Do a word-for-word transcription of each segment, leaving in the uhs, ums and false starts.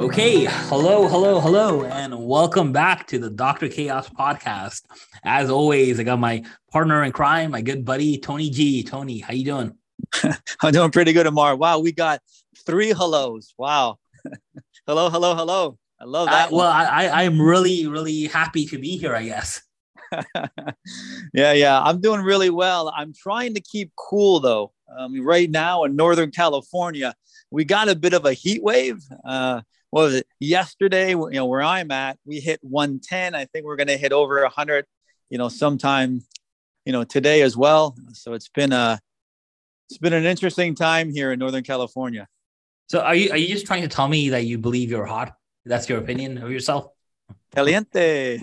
Okay, hello, hello, hello, and welcome back to the Doctor Chaos podcast. As always, I got my partner in crime, my good buddy, Tony G. Tony, how you doing? I'm doing pretty good, Amar. Wow, we got three hellos. Wow. Hello, hello, hello. I love that. I, well, I, I'm really, really happy to be here, I guess. yeah, yeah. I'm doing really well. I'm trying to keep cool, though. Um, right now in Northern California, we got a bit of a heat wave. Uh, what was it? Yesterday, you know, where I'm at, we hit one ten. I think we're going to hit over one hundred, you know, sometime, you know, today as well. So it's been a, it's been an interesting time here in Northern California. So are you, are you just trying to tell me that you believe you're hot? That's your opinion of yourself? Caliente.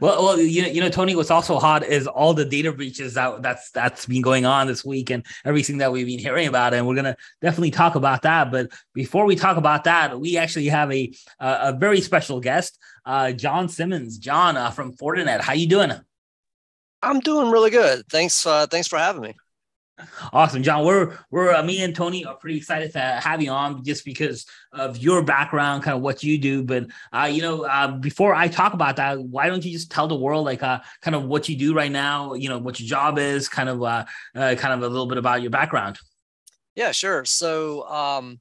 Well, well, you know, you know, Tony, what's also hot is all the data breaches that that's that's been going on this week and everything that we've been hearing about. And we're going to definitely talk about that. But before we talk about that, we actually have a a, a very special guest, uh, John Simmons. John uh, from Fortinet. How you doing? I'm doing really good. Thanks. Uh, thanks for having me. Awesome, John. We're we're uh, me and Tony are pretty excited to have you on just because of your background, kind of what you do. But uh, you know, uh, before I talk about that, why don't you just tell the world like uh, kind of what you do right now? You know, what your job is, kind of uh, uh, kind of a little bit about your background. Yeah, sure. So um,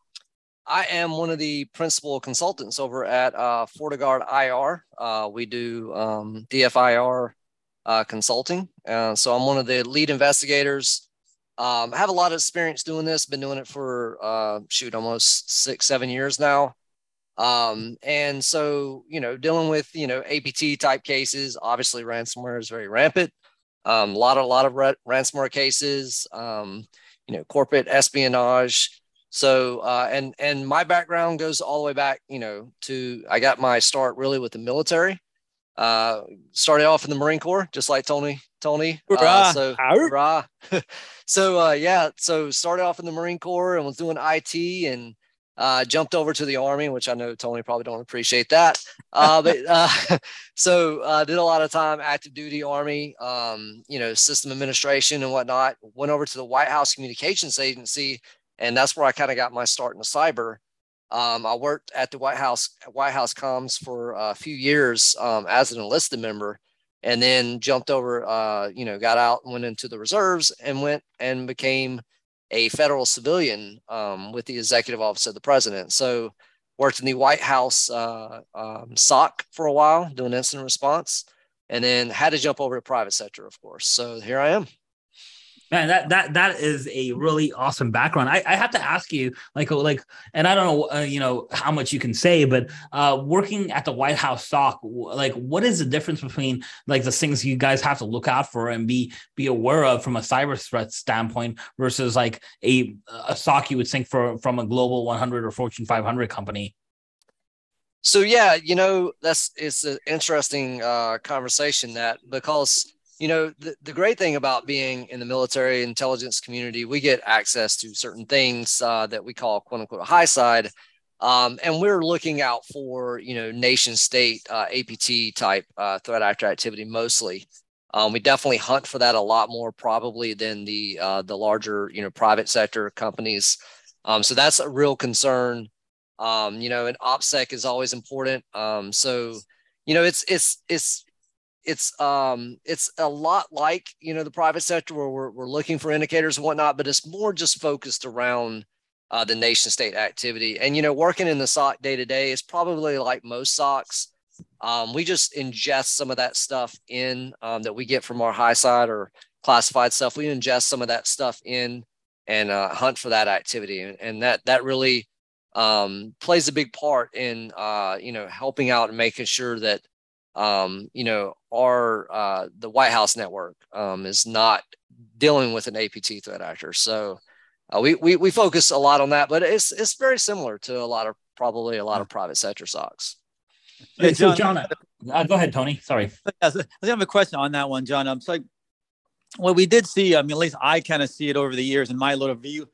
I am one of the principal consultants over at uh, FortiGuard I R. Uh, we do um, D F I R uh, consulting. Uh, so I'm one of the lead investigators. Um, I have a lot of experience doing this, been doing it for, uh, shoot, almost six, seven years now. Um, and so, you know, dealing with, you know, A P T type cases, obviously ransomware is very rampant. Um, a lot, a lot of ra- ransomware cases, um, you know, corporate espionage. So, uh, and, and my background goes all the way back, you know, to, I got my start really with the military, uh, started off in the Marine Corps, just like Tony. Tony. Uh, so, so uh, yeah, so started off in the Marine Corps and was doing I T and uh, jumped over to the Army, which I know Tony probably don't appreciate that. Uh, but uh, so uh, did a lot of time active duty Army, um, you know, system administration and whatnot. Went over to the White House Communications Agency, and that's where I kind of got my start in the cyber. Um, I worked at the White House White House Comms for a few years um, as an enlisted member. And then jumped over, uh, you know, got out and went into the reserves and went and became a federal civilian um, with the Executive Office of the President. So worked in the White House uh, um, S O C for a while, doing incident response, and then had to jump over to private sector, of course. So here I am. Man, that that that is a really awesome background. I, I have to ask you, like, like, and I don't know, uh, you know, how much you can say, but uh, working at the White House S O C, like, what is the difference between like the things you guys have to look out for and be be aware of from a cyber threat standpoint versus like a a S O C you would think for from a global one hundred or Fortune five hundred company? So yeah, you know, that's it's an interesting uh, conversation that because. You know, the, the great thing about being in the military intelligence community, we get access to certain things uh, that we call quote unquote high side. Um, and we're looking out for, you know, nation state uh, A P T type uh, threat actor activity mostly. Um, we definitely hunt for that a lot more probably than the uh, the larger, you know, private sector companies. Um, so that's a real concern. Um, you know, and OPSEC is always important. Um, so, you know, it's it's it's. It's um it's a lot like, you know, the private sector where we're, we're looking for indicators and whatnot, but it's more just focused around uh, the nation state activity. And, you know, working in the S O C day to day is probably like most S O Cs. Um, we just ingest some of that stuff in um, that we get from our high side or classified stuff. We ingest some of that stuff in and uh, hunt for that activity. And, and that that really um, plays a big part in, uh, you know, helping out and making sure that, Um, you know, our uh, the White House network um, is not dealing with an A P T threat actor. So uh, we, we we focus a lot on that, but it's it's very similar to a lot of probably a lot of private sector S O Cs. Hey, John, so John uh, go ahead, Tony. Sorry, I think I have a question on that one, John. I'm um, so like, well, we did see. I mean, at least I kind of see it over the years in my little view,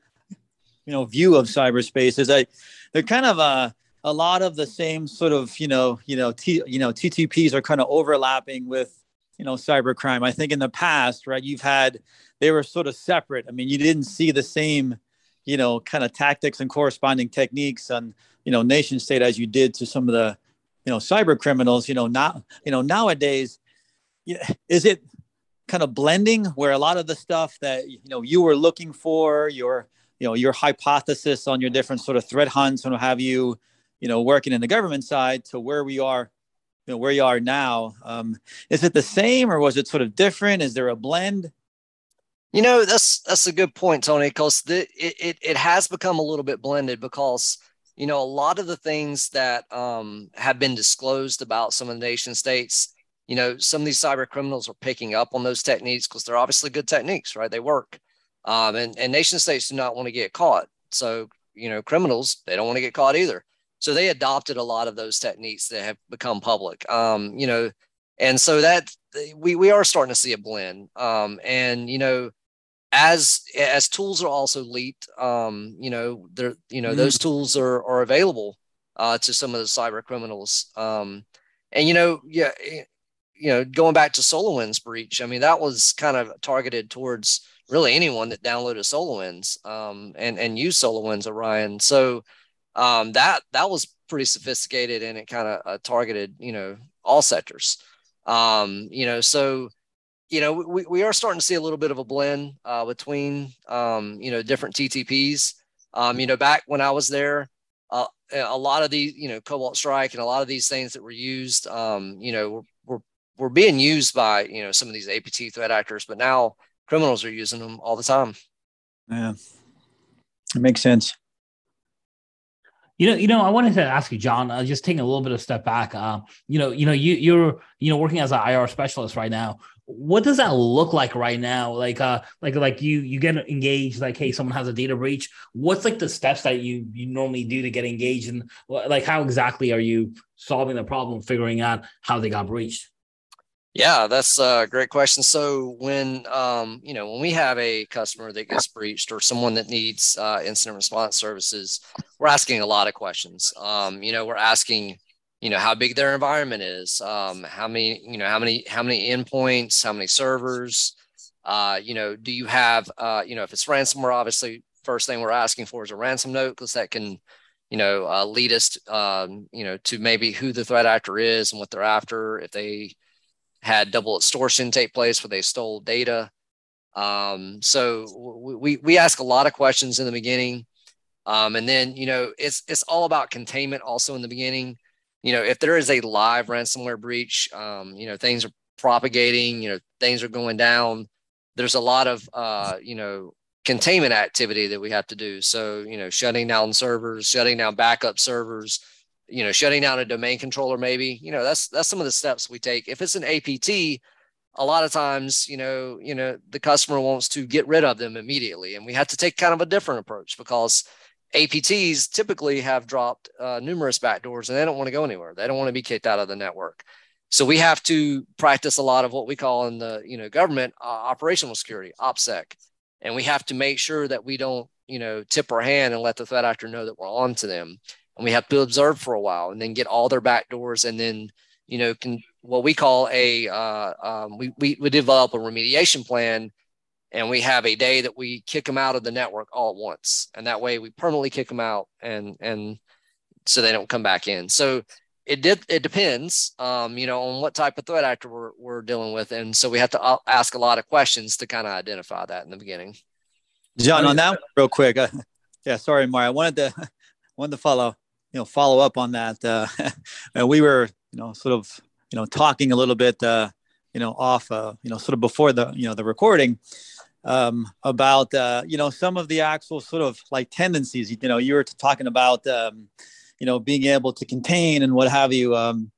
you know, view of cyberspace is that they're kind of a uh, a lot of the same sort of, you know, you know, T, you know, T T Ps are kind of overlapping with, you know, cybercrime. I think in the past, right, you've had, they were sort of separate. I mean, you didn't see the same, you know, kind of tactics and corresponding techniques on, you know, nation state as you did to some of the, you know, cyber criminals, you know, not, you know, nowadays, is it kind of blending where a lot of the stuff that, you know, you were looking for, your, you know, your hypothesis on your different sort of threat hunts and have you, you know, working in the government side to where we are, you know, where you are now, um, is it the same or was it sort of different? Is there a blend? You know, that's that's a good point, Tony, because it, it, it has become a little bit blended because, you know, a lot of the things that um, have been disclosed about some of the nation states, you know, some of these cyber criminals are picking up on those techniques because they're obviously good techniques, right? They work. Um, and, and nation states do not want to get caught. So, you know, criminals, they don't want to get caught either. So they adopted a lot of those techniques that have become public, um, you know, and so that we, we are starting to see a blend. Um, and, you know, As as tools are also leaked, um, you know, there, you know, mm-hmm. those tools are are available uh, to some of the cyber criminals, um, and you know, yeah, you know, going back to SolarWinds breach, I mean, that was kind of targeted towards really anyone that downloaded SolarWinds um, and and used SolarWinds Orion. So um, that that was pretty sophisticated, and it kind of uh, targeted, you know, all sectors, um, you know, so. You know, we, we are starting to see a little bit of a blend uh, between, um, you know, different T T Ps. Um, you know, back when I was there, uh, a lot of these, you know, Cobalt Strike and a lot of these things that were used, um, you know, were, were, were being used by, you know, some of these A P T threat actors, but now criminals are using them all the time. Yeah, it makes sense. You know, you know, I wanted to ask you, John, uh, just taking a little bit of a step back, uh, you know, you know, you, you're, you know, working as an I R specialist right now. What does that look like right now? Like, uh, like, like you, you get engaged, like, hey, someone has a data breach. What's like the steps that you, you normally do to get engaged? And like, how exactly are you solving the problem, figuring out how they got breached? Yeah, that's a great question. So when, um, you know, when we have a customer that gets breached or someone that needs uh, incident response services, we're asking a lot of questions. Um, you know, we're asking, you know, how big their environment is, um, how many, you know, how many, how many endpoints, how many servers, uh, you know, do you have, uh, you know, if it's ransomware, obviously, first thing we're asking for is a ransom note because that can, you know, uh, lead us, um, you know, to maybe who the threat actor is and what they're after, if they had double extortion take place where they stole data. Um, so we, we ask a lot of questions in the beginning. Um, and then, you know, it's, it's all about containment also in the beginning. You know, if there is a live ransomware breach, um, you know, things are propagating, you know, things are going down. There's a lot of, uh, you know, containment activity that we have to do. So, you know, shutting down servers, shutting down backup servers, you know, shutting down a domain controller, maybe, you know, that's, that's some of the steps we take. If it's an A P T, a lot of times, you know, you know, the customer wants to get rid of them immediately. And we have to take kind of a different approach because A P Ts typically have dropped uh, numerous backdoors and they don't want to go anywhere. They don't want to be kicked out of the network. So we have to practice a lot of what we call in the, you know, government uh, operational security, OPSEC. And we have to make sure that we don't, you know, tip our hand and let the threat actor know that we're on to them. And we have to observe for a while and then get all their back doors and then, you know, can, what we call a, uh, um, we, we we develop a remediation plan and we have a day that we kick them out of the network all at once. And that way we permanently kick them out and, and so they don't come back in. So it did, it depends, um, you know, on what type of threat actor we're, we're dealing with. And so we have to ask a lot of questions to kind of identify that in the beginning. John, on that one real quick. Uh, yeah, sorry, Mario. I wanted to, wanted to follow. you know, follow up on that. Uh, and we were, you know, sort of, you know, talking a little bit, uh, you know, off, uh, you know, sort of before the, you know, the recording um, about, uh, you know, some of the actual sort of like tendencies, you know, you were talking about, um, you know, being able to contain and what have you. Um,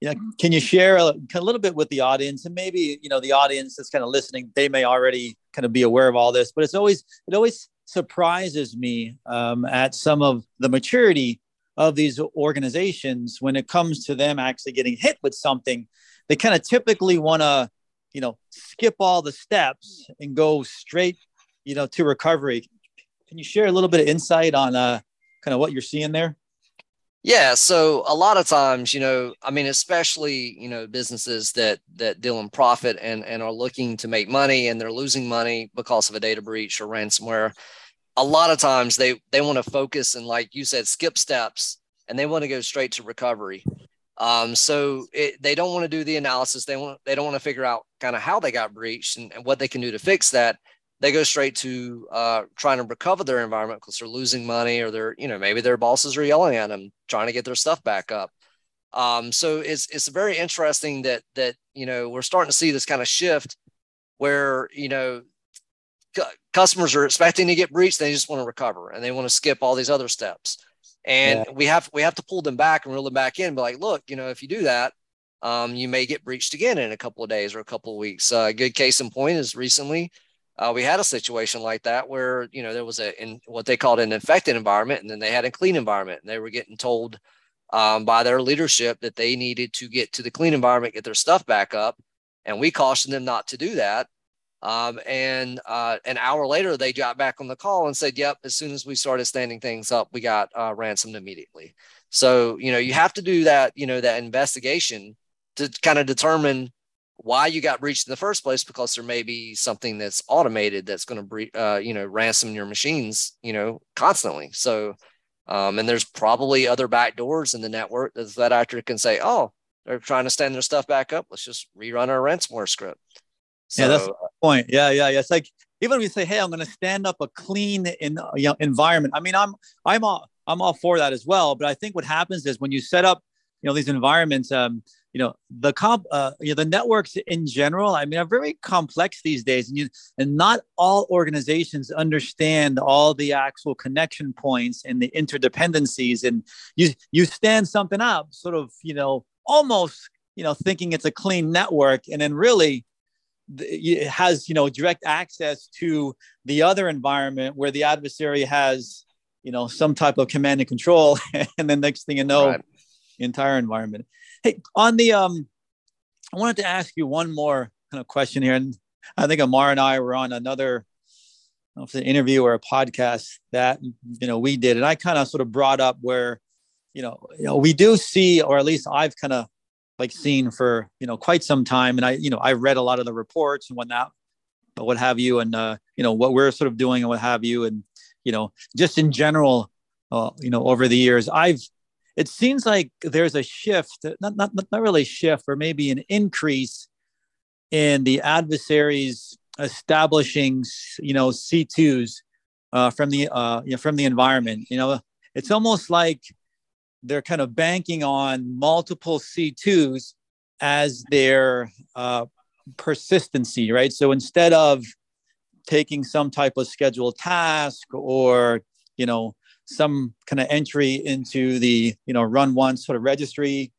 you know, can you share a, a little bit with the audience and maybe, you know, the audience that's kind of listening, they may already kind of be aware of all this, but it's always, it always surprises me um, at some of the maturity of these organizations when it comes to them actually getting hit with something. They kind of typically want to, you know, skip all the steps and go straight, you know, to recovery. Can you share a little bit of insight on uh, kind of what you're seeing there? Yeah. So a lot of times, you know, I mean, especially, you know, businesses that, that deal in profit and, and are looking to make money and they're losing money because of a data breach or ransomware. a lot of times they they want to focus and, like you said, skip steps, and they want to go straight to recovery. Um, so it, they don't want to do the analysis. They want they don't want to figure out kind of how they got breached and, and what they can do to fix that. They go straight to uh, trying to recover their environment because they're losing money, or they're, you know, maybe their bosses are yelling at them, trying to get their stuff back up. Um, so it's it's very interesting that that you know we're starting to see this kind of shift where you know c- customers are expecting to get breached, they just want to recover and they want to skip all these other steps. And yeah. we have we have to pull them back and reel them back in. But like, look, you know, if you do that, um, you may get breached again in a couple of days or a couple of weeks. Uh, a good case in point is recently uh, we had a situation like that where you know there was a in what they called an infected environment, and then they had a clean environment, and they were getting told um, by their leadership that they needed to get to the clean environment, get their stuff back up, and we cautioned them not to do that. Um, and uh, an hour later, they got back on the call and said, yep, as soon as we started standing things up, we got uh, ransomed immediately. So, you know, you have to do that, you know, that investigation to kind of determine why you got breached in the first place, because there may be something that's automated that's going to, bre- uh, you know, ransom your machines, you know, constantly. So, um, and there's probably other backdoors in the network that that actor can say, oh, they're trying to stand their stuff back up. Let's just rerun our ransomware script. So, yeah, that's the point. Yeah, yeah, yeah. It's like even if we say, "Hey, I'm going to stand up a clean in, you know, environment." I mean, I'm I'm all I'm all for that as well. But I think what happens is when you set up, you know, these environments, um, you know, the comp, uh, you know, the networks in general, I mean, are very complex these days, and you and not all organizations understand all the actual connection points and the interdependencies. And you you stand something up, sort of, you know, almost, you know, thinking it's a clean network, and then really. It has, you know, direct access to the other environment where the adversary has, you know, some type of command and control. And then next thing you know, right. The entire environment. Hey, on the, um, I wanted to ask you one more kind of question here. And I think Amar and I were on another, I don't know if it's an interview or a podcast that, you know, we did. And I kind of sort of brought up where, you know, you know, we do see, or at least I've kind of, like seen for, you know, quite some time. And I, you know, I read a lot of the reports and whatnot, but what have you, and, uh, you know, what we're sort of doing and what have you. And, you know, just in general, uh, you know, over the years, I've, it seems like there's a shift, not, not, not really shift, or maybe an increase in the adversaries establishing, you know, C twos uh, from the, uh, you know, from the environment. You know, it's almost like, they're kind of banking on multiple C twos as their uh, persistency, right? So instead of taking some type of scheduled task or, you know, some kind of entry into the, you know, run one sort of registry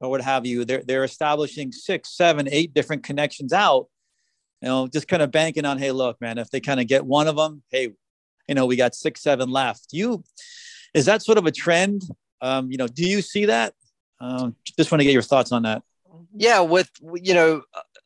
or what have you, they're, they're establishing six, seven, eight different connections out, you know, just kind of banking on, hey, look, man, if they kind of get one of them, hey, you know, we got six, seven left. You, is that sort of a trend? Um, you know, do you see that? Um, just want to get your thoughts on that. Yeah, with, you know,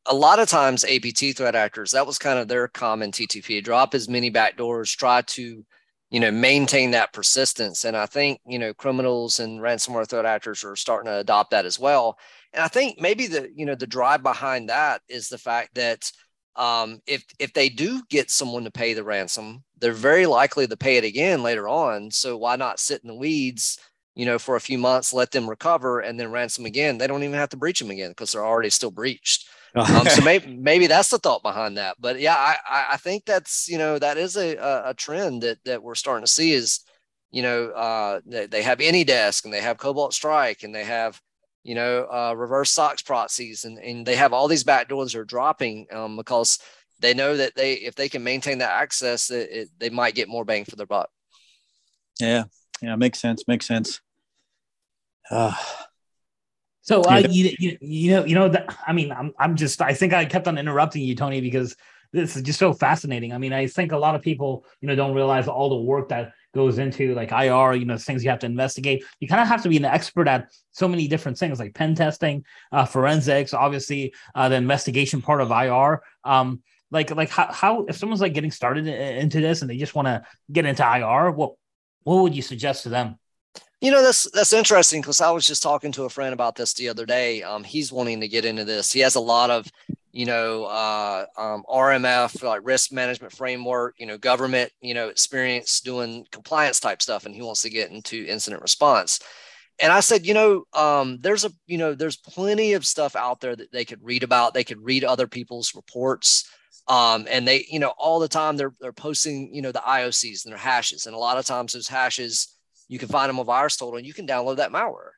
a lot of times A P T threat actors, that was kind of their common T T P, drop as many backdoors, try to, you know, maintain that persistence. And I think, you know, criminals and ransomware threat actors are starting to adopt that as well. And I think maybe the, you know, the drive behind that is the fact that um, if if they do get someone to pay the ransom, they're very likely to pay it again later on. So why not sit in the weeds, you know, for a few months, let them recover and then ransom again. They don't even have to breach them again because they're already still breached. Um, so maybe, maybe that's the thought behind that. But yeah, I, I think that's, you know, that is a, a trend that, that we're starting to see is, you know, uh, they, they have AnyDesk and they have Cobalt Strike and they have, you know, uh, reverse SOCKS proxies and, and they have all these backdoors that are dropping um, because they know that they, if they can maintain that access, it, it, they might get more bang for their buck. Yeah. Yeah. Makes sense. Makes sense. Uh, so uh, you, you, you know, you know, the, I mean, I'm, I'm just, I think I kept on interrupting you, Tony, because this is just so fascinating. I mean, I think a lot of people, you know, don't realize all the work that goes into like I R, you know, things you have to investigate. You kind of have to be an expert at so many different things like pen testing, uh, forensics, obviously uh, the investigation part of I R. Um, like, like how, how, if someone's like getting started into this and they just want to get into I R, what, what would you suggest to them? You know, that's that's interesting because I was just talking to a friend about this the other day. Um, he's wanting to get into this. He has a lot of, you know, uh, um, R M F, like risk management framework, you know, government, you know, experience doing compliance type stuff, and he wants to get into incident response. And I said, you know, um, there's a, you know, there's plenty of stuff out there that they could read about. They could read other people's reports. Um, and they, you know, all the time they're, they're posting, you know, the I O Cs and their hashes. And a lot of times those hashes, you can find them on VirusTotal and you can download that malware.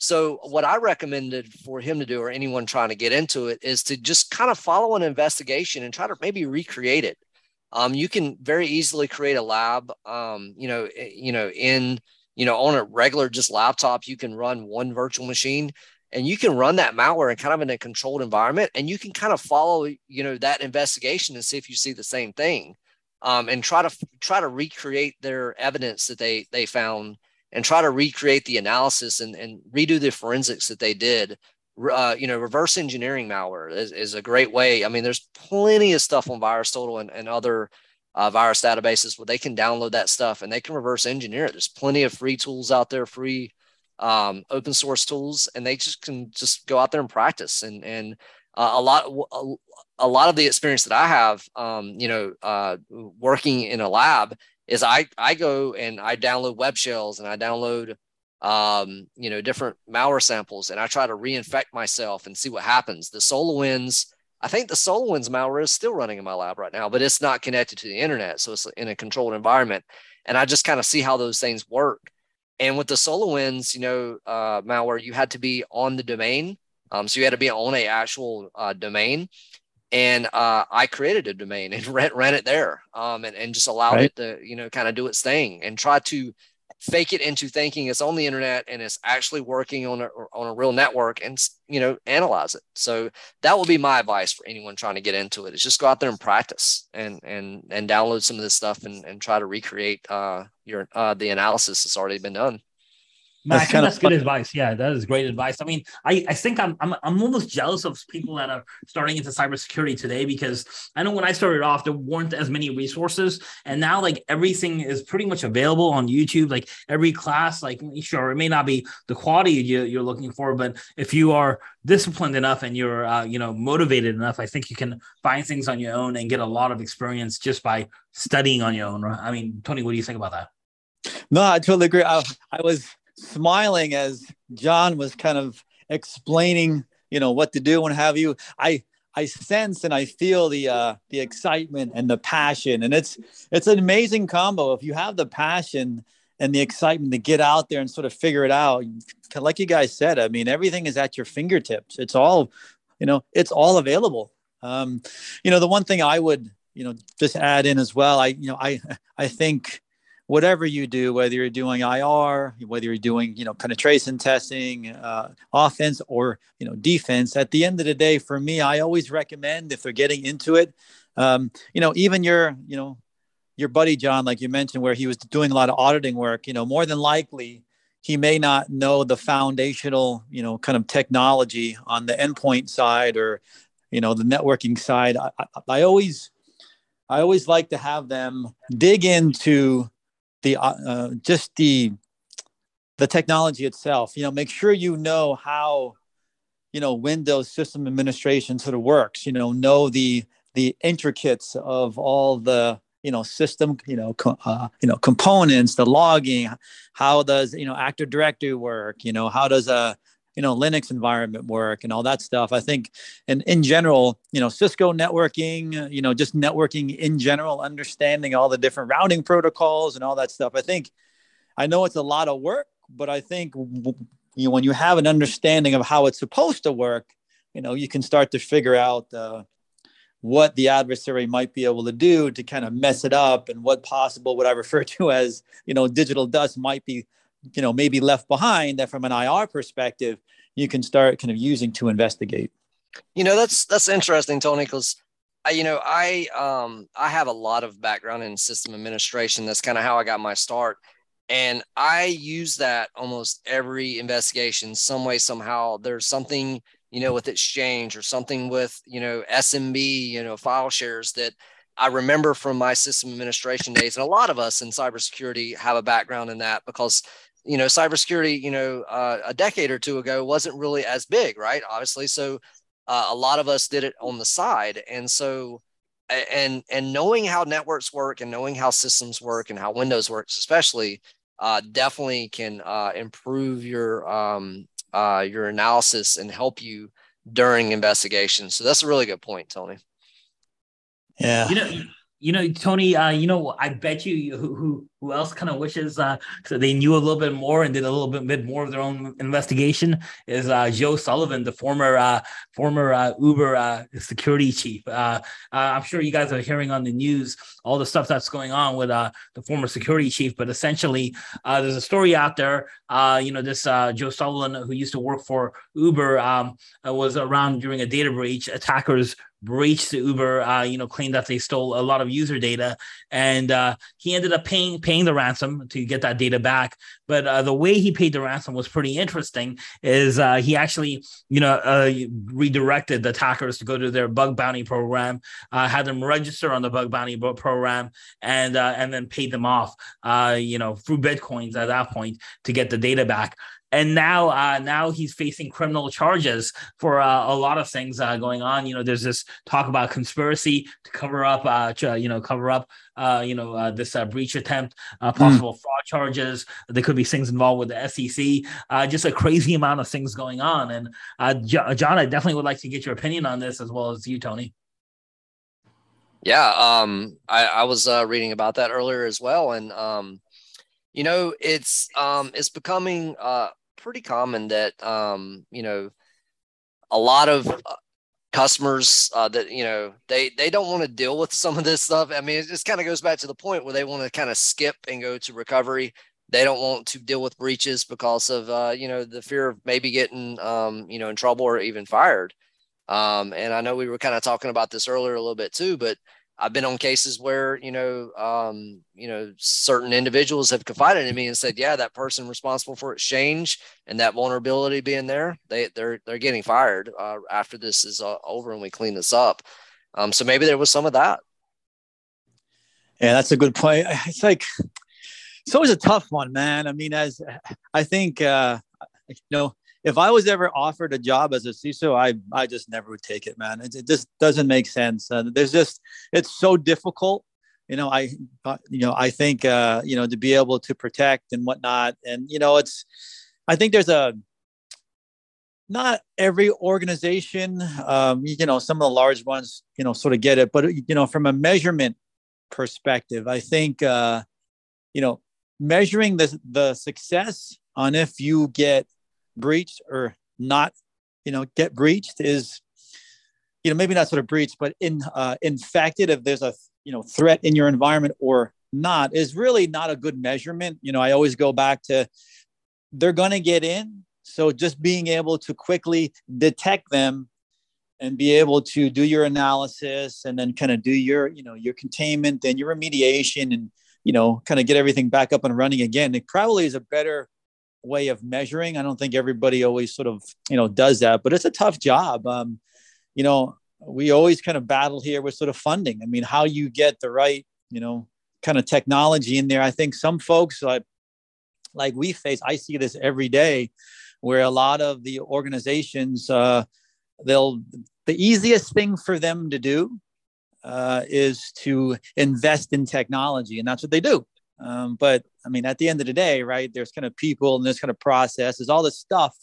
So what I recommended for him to do, or anyone trying to get into it, is to just kind of follow an investigation and try to maybe recreate it. Um, you can very easily create a lab, um, you know, you know, in, you know, on a regular just laptop, you can run one virtual machine and you can run that malware and kind of in a controlled environment, and you can kind of follow, you know, that investigation and see if you see the same thing, um, and try to try to recreate their evidence that they they found, and try to recreate the analysis and, and redo the forensics that they did. Uh, you know, reverse engineering malware is, is a great way. I mean, there's plenty of stuff on VirusTotal and, and other uh, virus databases where they can download that stuff and they can reverse engineer it. There's plenty of free tools out there, free um, open source tools, and they just can just go out there and practice. And and uh, a lot a, a lot of the experience that I have, um, you know, uh, working in a lab, is I, I go and I download web shells and I download, um, you know, different malware samples, and I try to reinfect myself and see what happens. The SolarWinds, I think the SolarWinds malware is still running in my lab right now, but it's not connected to the internet. So it's in a controlled environment. And I just kind of see how those things work. And with the SolarWinds, you know, uh, malware, you had to be on the domain. Um, so you had to be on a actual uh, domain. And uh, I created a domain and ran, ran it there, um, and, and just allowed right. it to, you know, kind of do its thing and try to fake it into thinking it's on the internet and it's actually working on a, on a real network, and, you know, analyze it. So that would be my advice for anyone trying to get into it, is just go out there and practice and and and download some of this stuff and, and try to recreate uh, your uh, the analysis that's already been done. That's, I think that's good advice. Yeah, that is great advice. I mean, I, I think I'm, I'm I'm almost jealous of people that are starting into cybersecurity today, because I know when I started off, there weren't as many resources. And now, like, everything is pretty much available on YouTube. Like, every class, like, sure, it may not be the quality you, you're looking for, but if you are disciplined enough and you're, uh, you know, motivated enough, I think you can find things on your own and get a lot of experience just by studying on your own. I mean, Tony, what do you think about that? No, I totally agree. I, I was... smiling as John was kind of explaining, you know, what to do and have you. I I sense and I feel the uh, the excitement and the passion, and it's it's an amazing combo. If you have the passion and the excitement to get out there and sort of figure it out, like you guys said, I mean, everything is at your fingertips. It's all, you know, it's all available. Um, you know, the one thing I would, you know, just add in as well, I you know, I I think. Whatever you do, whether you're doing I R, whether you're doing, you know, penetration testing, uh, offense or, you know, defense, at the end of the day, for me, I always recommend, if they're getting into it, um, you know, even your, you know, your buddy, John, like you mentioned, where he was doing a lot of auditing work, you know, more than likely, he may not know the foundational, you know, kind of technology on the endpoint side or, you know, the networking side. I, I, I always, I always like to have them dig into the uh, just the the technology itself. You know, make sure you know how, you know, Windows system administration sort of works. You know, know the the intricates of all the, you know, system, you know, co- uh, you know, components, the logging. How does, you know, Active Directory work? You know, how does a, you know, Linux environment work and all that stuff. I think, and in general, you know, Cisco networking, you know, just networking in general, understanding all the different routing protocols and all that stuff. I think, I know it's a lot of work, but I think, you know, when you have an understanding of how it's supposed to work, you know, you can start to figure out uh, what the adversary might be able to do to kind of mess it up, and what possible, what I refer to as, you know, digital dust might be, you know, maybe left behind, that from an I R perspective, you can start kind of using to investigate. You know, that's, that's interesting, Tony, because, you know, I, um, I have a lot of background in system administration. That's kind of how I got my start. And I use that almost every investigation, some way, somehow. There's something, you know, with Exchange or something with, you know, S M B, you know, file shares that I remember from my system administration days. And a lot of us in cybersecurity have a background in that, because, you know, cybersecurity, you know, uh, a decade or two ago wasn't really as big, right? Obviously. So Uh, a lot of us did it on the side. And so, and, and knowing how networks work and knowing how systems work and how Windows works, especially, uh, definitely can uh, improve your, um, uh, your analysis and help you during investigations. So that's a really good point, Tony. Yeah. You know, you know, Tony, uh, you know, I bet you, you who who else kind of wishes uh, so they knew a little bit more and did a little bit, bit more of their own investigation is uh, Joe Sullivan, the former uh, former uh, Uber uh, security chief. Uh, uh, I'm sure you guys are hearing on the news all the stuff that's going on with uh, the former security chief. But essentially, uh, there's a story out there. Uh, you know, this uh, Joe Sullivan, who used to work for Uber, um, was around during a data breach. Attackers breached the Uber, uh, you know, claimed that they stole a lot of user data, and uh, he ended up paying paying the ransom to get that data back. But uh, the way he paid the ransom was pretty interesting. Is uh, he actually, you know, uh, redirected the attackers to go to their bug bounty program, uh, had them register on the bug bounty program, and uh, and then paid them off, uh, you know, through bitcoins at that point to get the data back. And now, uh, now he's facing criminal charges for uh, a lot of things uh, going on. You know, there's this talk about conspiracy to cover up, uh, to, you know, cover up, uh, you know, uh, this uh, breach attempt, uh, possible mm. fraud charges. There could be things involved with the S E C. Uh, just a crazy amount of things going on. And uh, Jo- John, I definitely would like to get your opinion on this as well as you, Tony. Yeah, um, I, I was uh, reading about that earlier as well, and um, you know, it's um, it's becoming. Uh, pretty common that, um, you know, a lot of uh, customers uh, that, you know, they, they don't want to deal with some of this stuff. I mean, it just kind of goes back to the point where they want to kind of skip and go to recovery. They don't want to deal with breaches because of, uh, you know, the fear of maybe getting, um, you know, in trouble or even fired. Um, and I know we were kind of talking about this earlier a little bit too, but I've been on cases where, you know, um, you know, certain individuals have confided in me and said, yeah, that person responsible for Exchange and that vulnerability being there, they, they're they're getting fired uh, after this is uh, over and we clean this up. Um, so maybe there was some of that. Yeah, that's a good point. It's like, it's always a tough one, man. I mean, as I think, uh, you know, if I was ever offered a job as a C I S O, I I just never would take it, man. It, it just doesn't make sense. Uh, there's just, it's so difficult, you know. I you know I think uh, you know to be able to protect and whatnot, and you know it's. I think there's a. Not every organization, um, you know, some of the large ones, you know, sort of get it, but you know, from a measurement perspective, I think uh, you know measuring the the success on if you get breached or not, you know, get breached is, you know, maybe not sort of breached, but in uh, infected if there's a, you know, threat in your environment or not is really not a good measurement. You know, I always go back to they're going to get in. So just being able to quickly detect them and be able to do your analysis and then kind of do your, you know, your containment and your remediation and, you know, kind of get everything back up and running again. It probably is a better way of measuring. I don't think everybody always sort of, you know, does that, but it's a tough job. Um, you know, we always kind of battle here with sort of funding. I mean, how you get the right, you know, kind of technology in there. I think some folks like, like we face, I see this every day where a lot of the organizations, uh, they'll, the easiest thing for them to do uh, is to invest in technology. And that's what they do. Um, but I mean, at the end of the day, right, there's kind of people and there's kind of process, there's all this stuff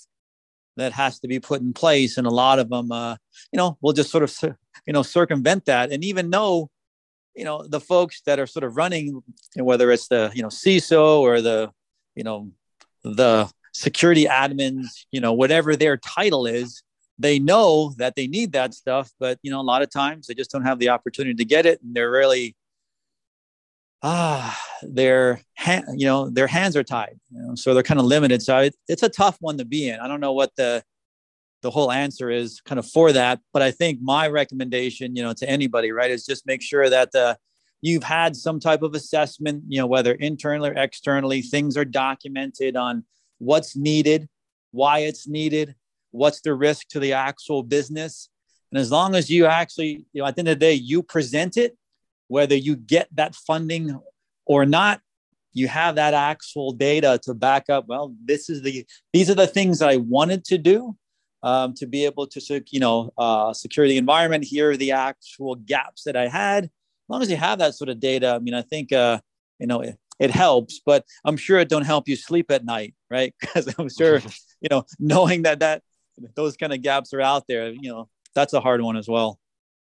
that has to be put in place. And a lot of them, uh, you know, will just sort of, you know, circumvent that. And even though, you know, the folks that are sort of running, whether it's the, you know, C I S O or the, you know, the security admins, you know, whatever their title is, they know that they need that stuff. But, you know, a lot of times they just don't have the opportunity to get it. And they're really Ah, their hand, you know, their hands are tied, you know, so they're kind of limited. So it, it's a tough one to be in. I don't know what the the whole answer is kind of for that, but I think my recommendation, you know, to anybody, right, is just make sure that uh, you've had some type of assessment, you know, whether internally or externally, things are documented on what's needed, why it's needed, what's the risk to the actual business, and as long as you actually, you know, at the end of the day, you present it. Whether you get that funding or not, you have that actual data to back up. Well, this is the these are the things that I wanted to do. um, to be able to, you know, uh, secure the environment. Here are the actual gaps that I had. As long as you have that sort of data, I mean, I think, uh, you know, it, it helps, but I'm sure it don't help you sleep at night, right? Because I'm sure, you know, knowing that that those kind of gaps are out there, you know, that's a hard one as well.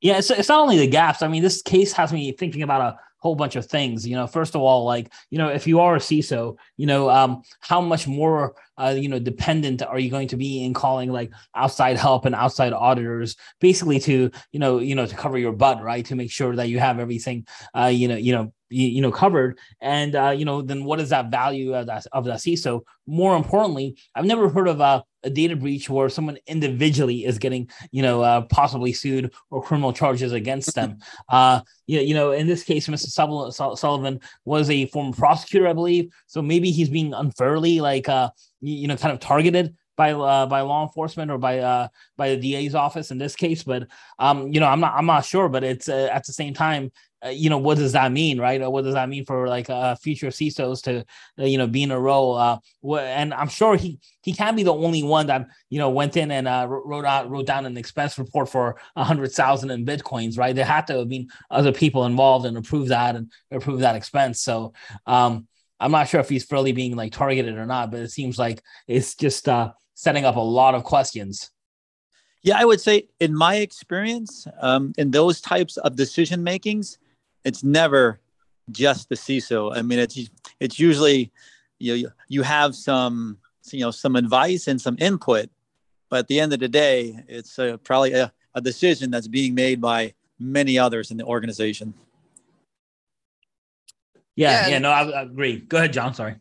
Yeah, it's, it's not only the gaps. I mean, this case has me thinking about a whole bunch of things. You know, first of all, like, you know, if you are a C I S O, you know, um, how much more, uh, you know, dependent are you going to be in calling like outside help and outside auditors, basically to, you know, you know, to cover your butt, right? To make sure that you have everything, uh, you know, you know, you, you know, covered. And, uh, you know, then what is that value of that, of that C I S O? More importantly, I've never heard of a, a data breach where someone individually is getting, you know, uh, possibly sued or criminal charges against them. Uh, you, you know, in this case, Mister Sullivan was a former prosecutor, I believe. So maybe he's being unfairly, like, uh, you, you know, kind of targeted by uh, by law enforcement or by uh, by the D A's office in this case. But, um, you know, I'm not I'm not sure. But it's uh, at the same time, uh, you know, what does that mean, right? Or what does that mean for like uh, future C I S Os to, uh, you know, be in a role? Uh, wh- and I'm sure he he can't be the only one that, you know, went in and uh, wrote out wrote down an expense report for a hundred thousand in bitcoins, right? There had to have been other people involved and approve that and approve that expense. So. Um, I'm not sure if he's fairly being like targeted or not, but it seems like it's just uh, setting up a lot of questions. Yeah, I would say in my experience, um, in those types of decision makings, it's never just the C I S O. I mean, it's it's usually you you have some you know some advice and some input, but at the end of the day, it's uh, probably a, a decision that's being made by many others in the organization. Yeah, yeah, yeah, no, I, I agree. Go ahead, John. Sorry.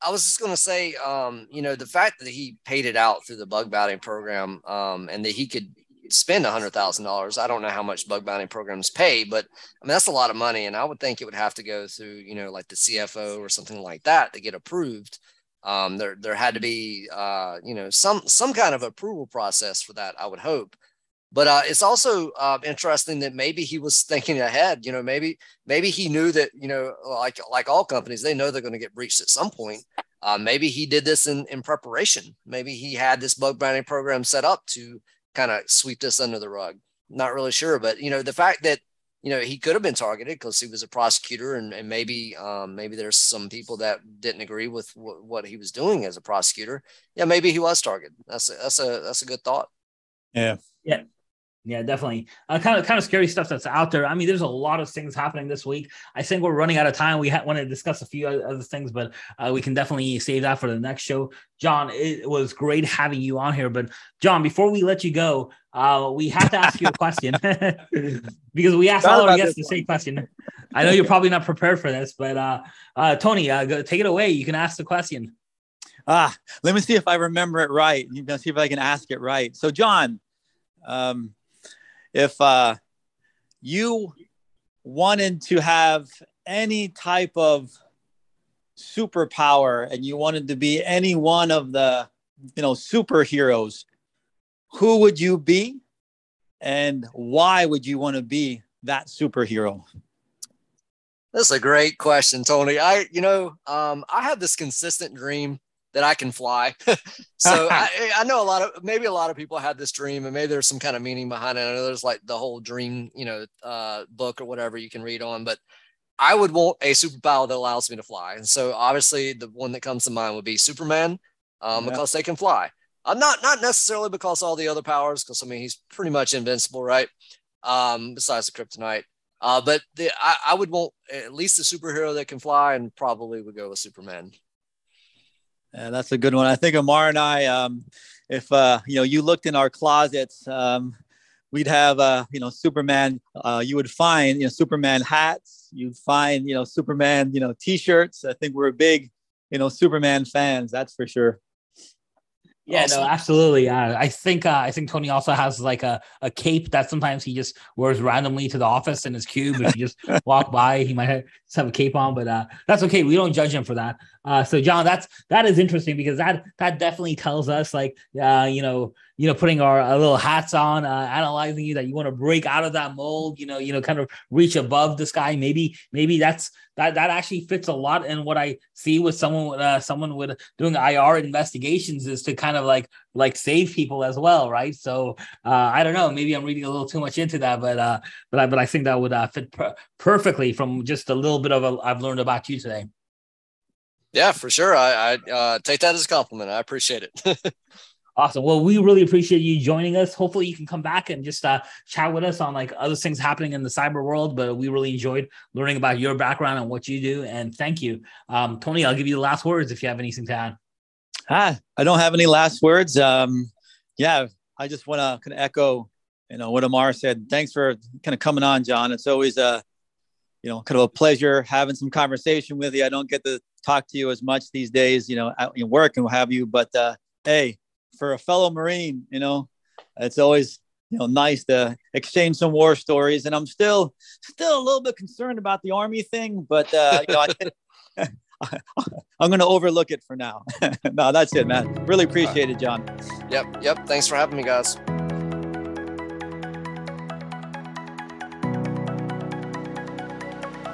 I was just going to say, um, you know, the fact that he paid it out through the bug bounty program um, and that he could spend one hundred thousand dollars. I don't know how much bug bounty programs pay, but I mean, that's a lot of money. And I would think it would have to go through, you know, like the C F O or something like that to get approved. Um, there there had to be, uh, you know, some some kind of approval process for that, I would hope. But uh, it's also uh, interesting that maybe he was thinking ahead. You know, maybe maybe he knew that, you know, like like all companies, they know they're going to get breached at some point. Uh, maybe he did this in, in preparation. Maybe he had this bug bounty program set up to kind of sweep this under the rug. Not really sure. But, you know, the fact that, you know, he could have been targeted because he was a prosecutor and, and maybe um, maybe there's some people that didn't agree with w- what he was doing as a prosecutor. Yeah, maybe he was targeted. That's a, that's a, that's a good thought. Yeah. Yeah. Yeah, definitely. Uh, kind of, kind of scary stuff that's out there. I mean, there's a lot of things happening this week. I think we're running out of time. We ha- want to discuss a few other things, but uh, we can definitely save that for the next show. John, it was great having you on here. But John, before we let you go, uh, we have to ask you a question because we asked all our guests the same question. I know you're probably not prepared for this, but uh, uh, Tony, uh, go, take it away. You can ask the question. Ah, let me see if I remember it right. You know, see if I can ask it right. So, John. Um, If uh, you wanted to have any type of superpower and you wanted to be any one of the, you know, superheroes, who would you be and why would you want to be that superhero? That's a great question, Tony. I, you know, um, I have this consistent dream that I can fly. So I, I know a lot of, maybe a lot of people had this dream and maybe there's some kind of meaning behind it. I know there's like the whole dream, you know, uh, book or whatever you can read on, but I would want a superpower that allows me to fly. And so obviously the one that comes to mind would be Superman um, yeah. because they can fly. I'm not, not necessarily because all the other powers, because I mean, he's pretty much invincible, right? Um, besides the kryptonite. Uh, but the, I, I would want at least a superhero that can fly and probably would go with Superman. Yeah, that's a good one. I think Amar and I, um, if uh, you know, you looked in our closets, um, we'd have uh, you know, Superman. Uh, you would find you know Superman hats. You'd find you know Superman you know T-shirts. I think we're big you know Superman fans. That's for sure. Yeah, awesome. No, absolutely. Uh, I think uh, I think Tony also has like a, a cape that sometimes he just wears randomly to the office in his cube. If you just walk by, he might have, just have a cape on, but uh, that's okay. We don't judge him for that. Uh, so John, that's that is interesting because that that definitely tells us like uh, you know. you know, putting our, our little hats on, uh, analyzing you, that you want to break out of that mold, you know, you know, kind of reach above the sky. Maybe, maybe that's, that, that actually fits a lot in what I see with someone, uh, someone with doing I R investigations, is to kind of like, like save people as well. Right. So uh, I don't know, maybe I'm reading a little too much into that, but, uh, but I, but I think that would uh, fit per perfectly from just a little bit of a, I've learned about you today. Yeah, for sure. I, I uh, take that as a compliment. I appreciate it. Awesome. Well, we really appreciate you joining us. Hopefully you can come back and just uh, chat with us on like other things happening in the cyber world, but we really enjoyed learning about your background and what you do. And thank you. Um, Tony, I'll give you the last words if you have anything to add. Ah, I don't have any last words. Um, yeah, I just want to kind of echo, you know, what Amar said. Thanks for kind of coming on, John. It's always a, you know, kind of a pleasure having some conversation with you. I don't get to talk to you as much these days, you know, out in work and what have you, but uh, hey, for a fellow Marine, you know, it's always, you know, nice to exchange some war stories. And I'm still, still a little bit concerned about the Army thing, but uh, you know, I, I'm going to overlook it for now. No, that's it, man. Really appreciate it, John. Yep. Yep. Thanks for having me, guys.